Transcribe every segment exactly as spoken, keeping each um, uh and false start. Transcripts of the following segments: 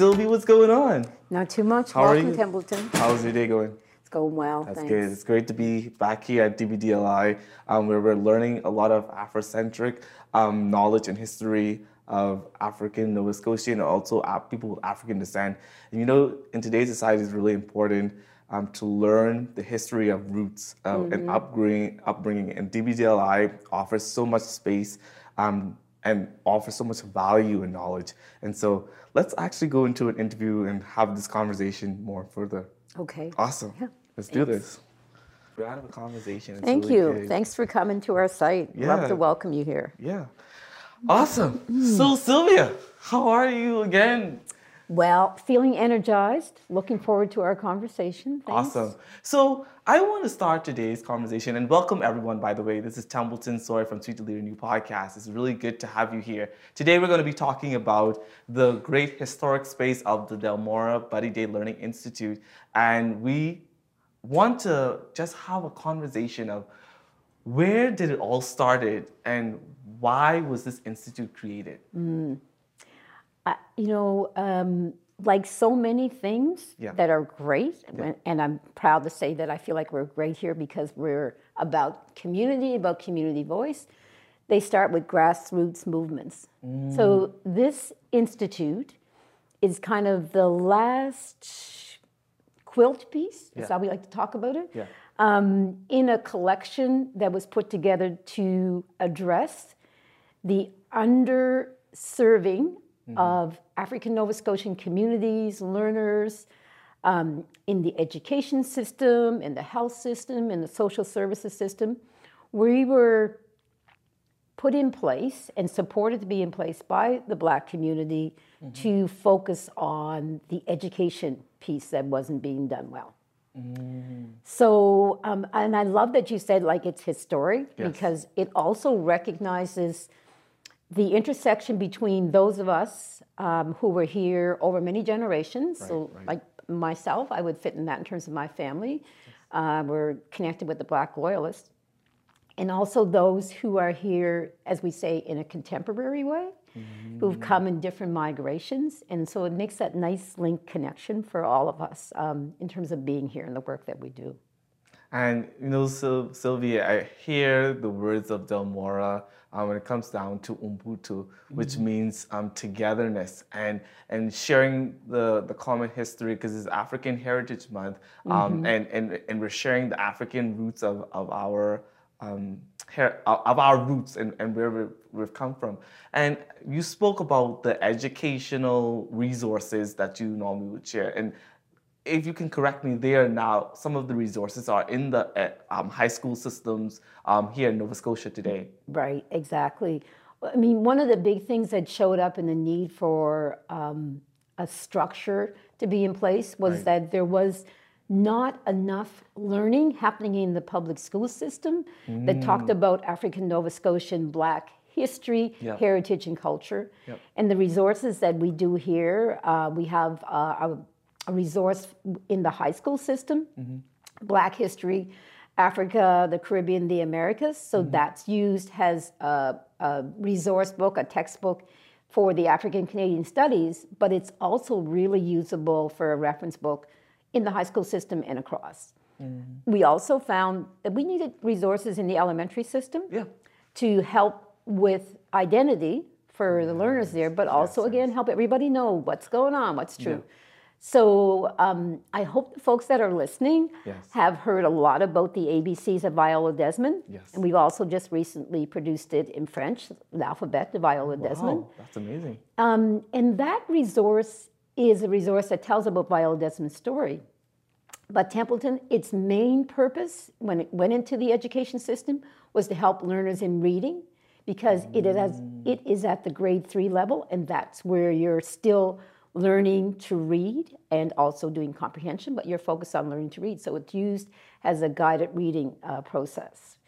Sylvie, what's going on? Not too much. How Welcome, Templeton. How's your day going? It's going well. That's thanks. Good. It's great to be back here at D B D L I, um, where we're learning a lot of Afrocentric um, knowledge and history of African Nova Scotia and also people with African descent. And you know, in today's society, it's really important um, to learn the history of roots uh, mm-hmm. and upbringing, upbringing. And D B D L I offers so much space um, and offer so much value and knowledge. And so let's actually go into an interview and have this conversation more further. Okay. Awesome. Yeah. Let's Thanks. do this. We're out of a conversation. It's Thank really you. Good. Thanks for coming to our site. Yeah. Love to welcome you here. Yeah. Awesome. Mm. So Sylvia, how are you again? Well, feeling energized, looking forward to our conversation. Thanks. Awesome. So I want to start today's conversation and welcome everyone, by the way. This is Templeton Soria from Sweet to Leader New Podcast. It's really good to have you here. Today we're going to be talking about the great historic space of the Delmore Buddy Daye Learning Institute. And we want to just have a conversation of where did it all started and why was this institute created? Mm. Uh, you know, um, like so many things yeah. that are great, yeah. and I'm proud to say that I feel like we're great here because we're about community, about community voice. They start with grassroots movements. Mm. So this institute is kind of the last quilt piece, yeah. is how we like to talk about it, yeah. um, in a collection that was put together to address the underserving of African Nova Scotian communities, learners, um, in the education system, in the health system, in the social services system. We were put in place and supported to be in place by the Black community mm-hmm. to focus on the education piece that wasn't being done well. Mm. So, um, and I love that you said like it's historic yes. because it also recognizes the intersection between those of us um, who were here over many generations, right, so right. like myself, I would fit in that in terms of my family, yes. uh, we're connected with the Black Loyalists, and also those who are here, as we say, in a contemporary way, mm-hmm. who've come in different migrations, and so it makes that nice link connection for all of us um, in terms of being here and the work that we do. And, you know, Syl- Sylvia, I hear the words of Delmore um, when it comes down to Ubuntu, which mm-hmm. means um, togetherness and, and sharing the, the common history, because it's African Heritage Month, um, mm-hmm. and, and, and we're sharing the African roots of, of our um, her- of our roots and, and where we've, we've come from. And you spoke about the educational resources that you normally would share. And if you can correct me there now, some of the resources are in the uh, um, high school systems um, here in Nova Scotia today. Right, exactly. I mean, one of the big things that showed up in the need for um, a structure to be in place was right. that there was not enough learning happening in the public school system mm. that talked about African Nova Scotian Black history, yep. heritage, and culture. Yep. And the resources that we do here, uh, we have uh, our a resource in the high school system, mm-hmm. Black history, Africa, the Caribbean, the Americas. So mm-hmm. that's used as a, a resource book, a textbook for the African Canadian studies, but it's also really usable for a reference book in the high school system and across. Mm-hmm. We also found that we needed resources in the elementary system yeah. to help with identity for the mm-hmm. learners there, but that also, sense. again, help everybody know what's going on, what's true. Yeah. So um, I hope the folks that are listening yes. have heard a lot about the A B Cs of Viola Desmond. Yes. And we've also just recently produced it in French, the alphabet of Viola wow, Desmond. That's amazing. Um, and that resource is a resource that tells about Viola Desmond's story. But Templeton, its main purpose when it went into the education system was to help learners in reading because mm. it, has, it is at the grade three level, and that's where you're still learning to read and also doing comprehension, but you're focused on learning to read. So it's used as a guided reading uh, process.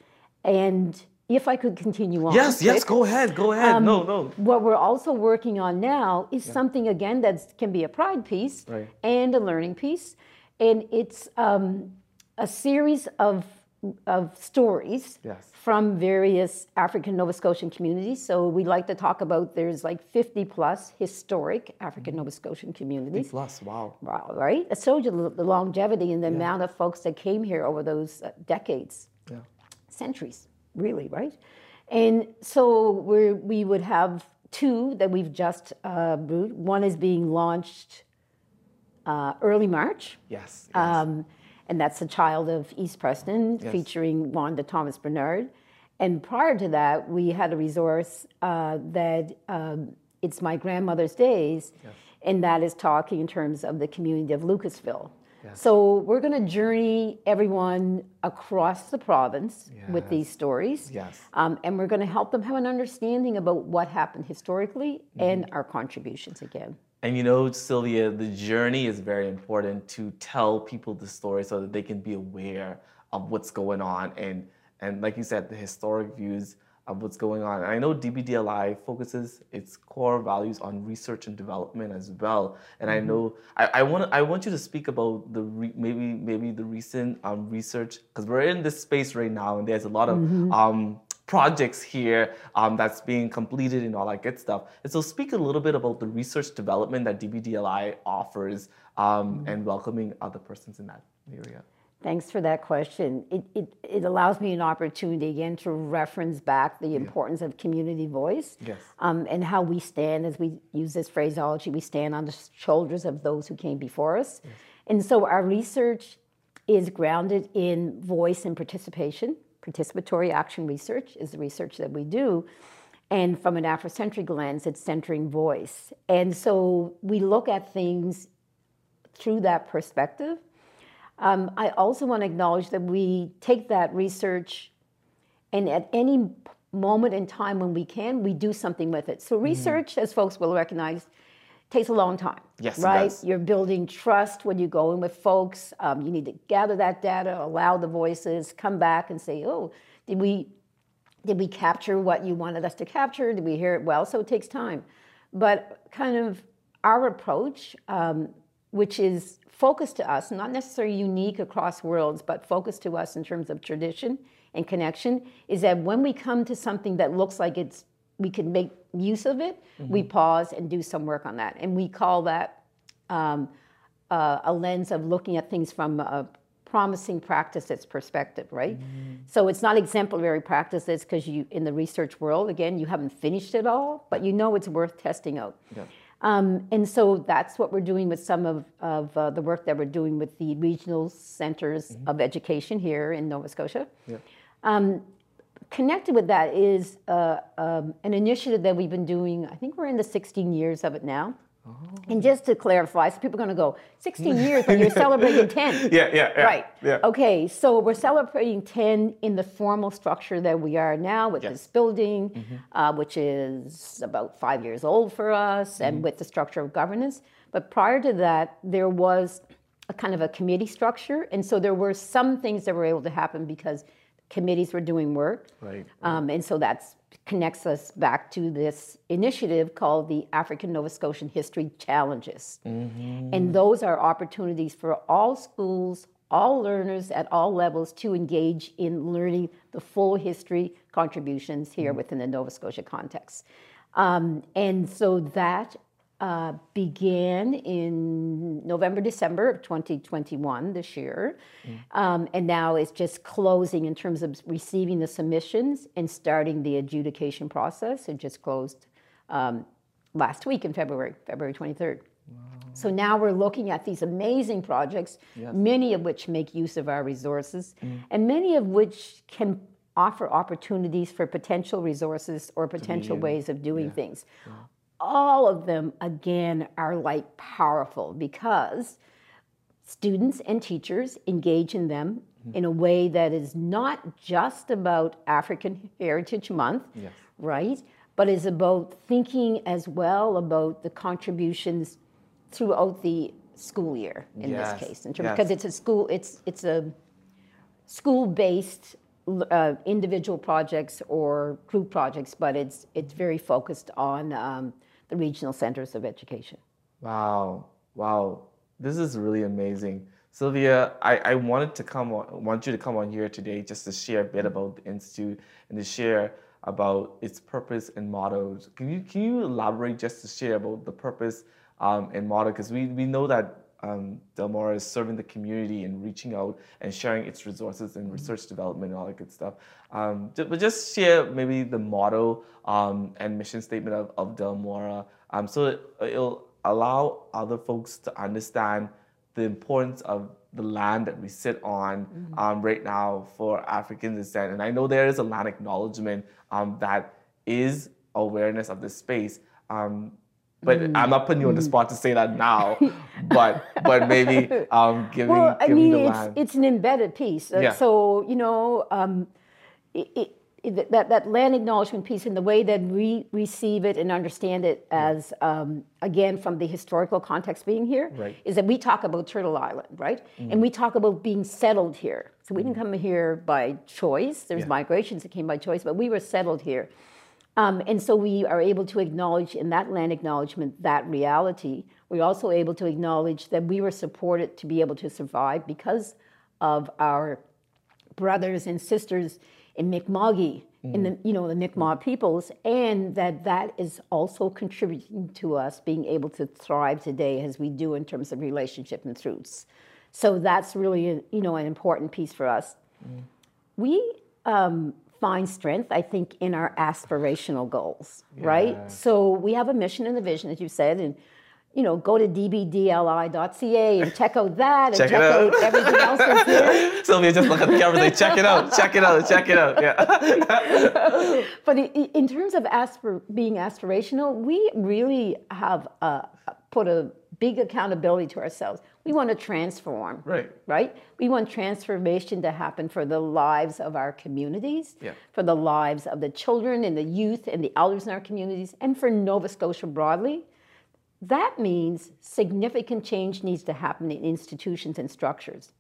And if I could continue on. Yes, yes, go ahead, go ahead, um, no, no. What we're also working on now is yeah. something, again, that can be a pride piece right. and a learning piece. And it's um, a series of of stories yes. from various African Nova Scotian communities. So we like to talk about, there's like fifty plus historic African mm. Nova Scotian communities. fifty plus, wow. Wow, right? It shows you the longevity and the yeah. amount of folks that came here over those decades, yeah. centuries, really, right? And so we're, we would have two that we've just uh, brewed. One is being launched uh, early March. Yes. yes. Um, And that's a child of East Preston, yes. featuring Wanda Thomas Bernard. And prior to that, we had a resource uh, that um, it's my grandmother's days, yes. and that is talking in terms of the community of Lucasville. Yes. So we're going to journey everyone across the province yes. with these stories, yes. um, and we're going to help them have an understanding about what happened historically mm-hmm. and our contributions again. And you know, Sylvia, the journey is very important to tell people the story so that they can be aware of what's going on and, and like you said, the historic views of what's going on. And I know D B D L I focuses its core values on research and development as well. And mm-hmm. I know, I, I, wanna, I want you to speak about the re, maybe maybe the recent um, research, because we're in this space right now and there's a lot of mm-hmm. um, projects here um, that's being completed and all that good stuff. And so speak a little bit about the research development that D B D L I offers um, mm-hmm. and welcoming other persons in that area. Thanks for that question. It, it, it allows me an opportunity again to reference back the importance yeah. of community voice yes. um, and how we stand, as we use this phraseology, we stand on the shoulders of those who came before us. Yes. And so our research is grounded in voice and participation. Participatory action research is the research that we do. And from an Afrocentric lens, it's centering voice. And so we look at things through that perspective. Um, I also want to acknowledge that we take that research and at any moment in time when we can, we do something with it. So research, mm-hmm. as folks will recognize, takes a long time, yes, right? You're building trust when you go in with folks. Um, you need to gather that data, allow the voices, come back and say, oh, did we, did we capture what you wanted us to capture? Did we hear it well? So it takes time. But kind of our approach, um, which is focused to us, not necessarily unique across worlds, but focused to us in terms of tradition and connection, is that when we come to something that looks like it's we can make use of it, mm-hmm. we pause and do some work on that. And we call that um, uh, a lens of looking at things from a promising practices perspective, right? Mm-hmm. So it's not exemplary practices because you, in the research world, again, you haven't finished it all, but you know it's worth testing out. Yeah. Um, and so that's what we're doing with some of, of uh, the work that we're doing with the regional centers mm-hmm. of education here in Nova Scotia. Yeah. Um, Connected with that is uh, um, an initiative that we've been doing. I think we're in the sixteen years of it now. Oh. And just to clarify, so people are going to go, sixteen years, but you're celebrating ten. Yeah, yeah, yeah. Right. Yeah. Okay, so we're celebrating ten in the formal structure that we are now with yes. this building, mm-hmm. uh, which is about five years old for us, mm-hmm. and with the structure of governance. But prior to that, there was a kind of a committee structure. And so there were some things that were able to happen because committees were doing work, right, right. Um, and so that connects us back to this initiative called the African Nova Scotian History Challenges. Mm-hmm. And those are opportunities for all schools, all learners at all levels to engage in learning the full history contributions here mm-hmm. within the Nova Scotia context. Um, and so that uh, began in November, December of twenty twenty-one, this year. Mm. Um, and now it's just closing in terms of receiving the submissions and starting the adjudication process. It just closed um, last week in February, February twenty-third. Wow. So now we're looking at these amazing projects, yes. many of which make use of our resources, mm. and many of which can offer opportunities for potential resources or potential ways of doing yeah. things. Yeah. All of them, again, are like powerful because students and teachers engage in them mm-hmm. in a way that is not just about African Heritage Month, yes. right? But is about thinking as well about the contributions throughout the school year in yes. this case, in terms, yes. because it's a school, it's it's a school-based. Uh, individual projects or group projects, but it's it's very focused on um, the regional centers of education. Wow, wow, this is really amazing. Sylvia, I, I wanted to come on, want you to come on here today just to share a bit about the Institute and to share about its purpose and mottos. Can you can you elaborate just to share about the purpose um, and motto? Because we, we know that um, Delmore is serving the community and reaching out and sharing its resources and research development and all that good stuff. Um, but just share maybe the motto um, and mission statement of, of Delmore um, so it, it'll allow other folks to understand the importance of the land that we sit on mm-hmm. um, right now for African descent. And I know there is a land acknowledgement um, that is awareness of this space. Um, but mm-hmm. I'm not putting you on the spot to say that now, but but maybe um, giving, well, I giving mean, the it's, land. It's an embedded piece. Uh, yeah. So, you know, um, it, it, it, that, that land acknowledgement piece and the way that we receive it and understand it as, um, again, from the historical context being here, right. is that we talk about Turtle Island, right? Mm. And we talk about being settled here. So we mm. didn't come here by choice. There's yeah. migrations that came by choice, but we were settled here. Um, and so we are able to acknowledge in that land acknowledgement that reality. We're also able to acknowledge that we were supported to be able to survive because of our brothers and sisters in Mi'kma'ki, mm. in the you know the Mi'kmaq peoples, and that that is also contributing to us being able to thrive today as we do in terms of relationship and truths. So that's really a, you know an important piece for us. Mm. We um, find strength, I think, in our aspirational goals, yeah. right? So we have a mission and a vision, as you said, and you know, go to d b d l i dot c a and check out that and check, check out. out everything else that's here. Sylvia, just look at the camera and say, check it out, check it out, check it out. Yeah. But in terms of aspir being aspirational, we really have uh, put a big accountability to ourselves. We want to transform, right? Right. We want transformation to happen for the lives of our communities, yeah. for the lives of the children and the youth and the elders in our communities, and for Nova Scotia broadly. That means significant change needs to happen in institutions and structures.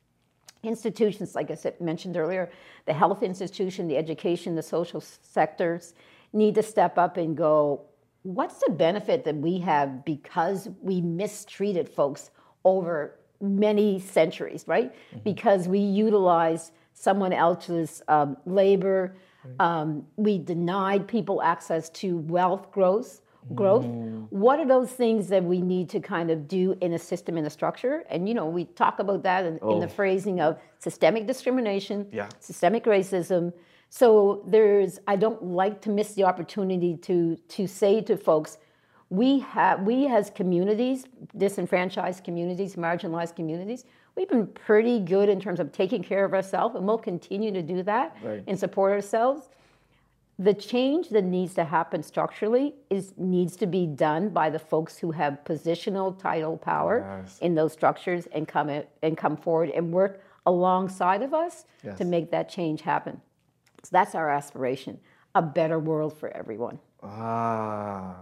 Institutions, like I said, mentioned earlier, the health institution, the education, the social sectors need to step up and go, what's the benefit that we have because we mistreated folks over many centuries, right? Mm-hmm. Because we utilize someone else's um, labor, right. um, we denied people access to wealth growth, growth. Mm. What are those things that we need to kind of do in a system, in a structure? And, you know, we talk about that in, oh. in the phrasing of systemic discrimination, yeah. systemic racism. So there's, I don't like to miss the opportunity to, to say to folks, we have, we as communities, disenfranchised communities, marginalized communities, we've been pretty good in terms of taking care of ourselves, and we'll continue to do that right. and support ourselves. The change that needs to happen structurally is needs to be done by the folks who have positional title power yes. in those structures and come in, and come forward and work alongside of us yes. to make that change happen. So that's our aspiration: a better world for everyone. Ah,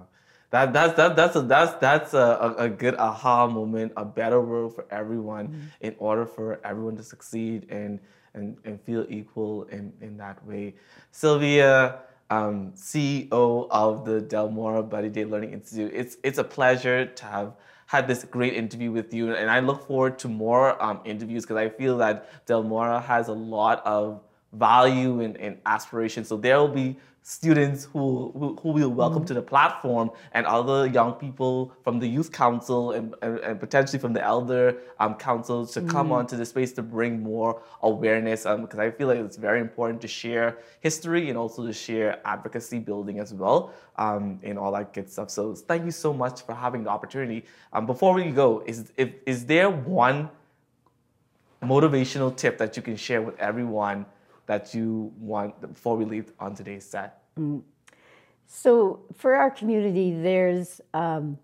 that that's that, that's a, that's that's a, a good aha moment: a better world for everyone, mm-hmm. in order for everyone to succeed and. And, and feel equal in, in that way. Sylvia, um, C E O of the Delmore Buddy Daye Learning Institute, it's, it's a pleasure to have had this great interview with you, and I look forward to more um, interviews because I feel that Delmore has a lot of value and, and aspiration. So there will be students who, who, who we'll welcome mm-hmm. to the platform, and other young people from the youth council and, and, and potentially from the elder um, council to come mm-hmm. onto the space to bring more awareness, um, because I feel like it's very important to share history and also to share advocacy building as well, um, and all that good stuff. So thank you so much for having the opportunity. Um, before we go, is, if, is there one motivational tip that you can share with everyone that you want before we leave on today's set? Mm. So for our community, there's um,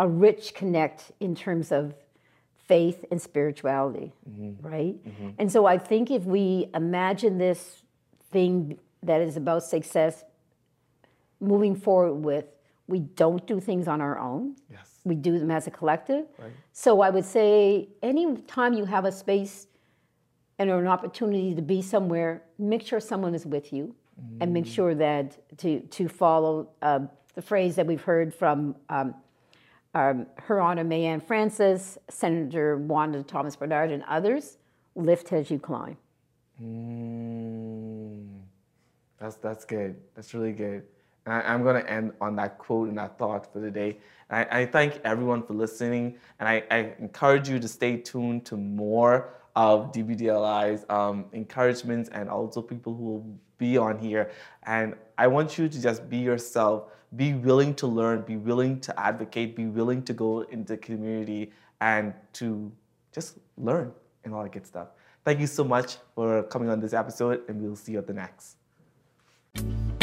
a rich connect in terms of faith and spirituality, mm-hmm. right? Mm-hmm. And so I think if we imagine this thing that is about success moving forward with, we don't do things on our own. Yes. We do them as a collective. Right. So I would say any time you have a space and or an opportunity to be somewhere, make sure someone is with you, mm. and make sure that to, to follow uh, the phrase that we've heard from um, um, Her Honour Mayanne Francis, Senator Wanda Thomas Bernard, and others, lift as you climb. Mm, that's, that's good. That's really good. And I, I'm going to end on that quote and that thought for the day. And I, I thank everyone for listening, and I, I encourage you to stay tuned to more of D B D L I's um, encouragements, and also people who will be on here. And I want you to just be yourself, be willing to learn, be willing to advocate, be willing to go into the community and to just learn and all that good stuff. Thank you so much for coming on this episode, and we'll see you at the next.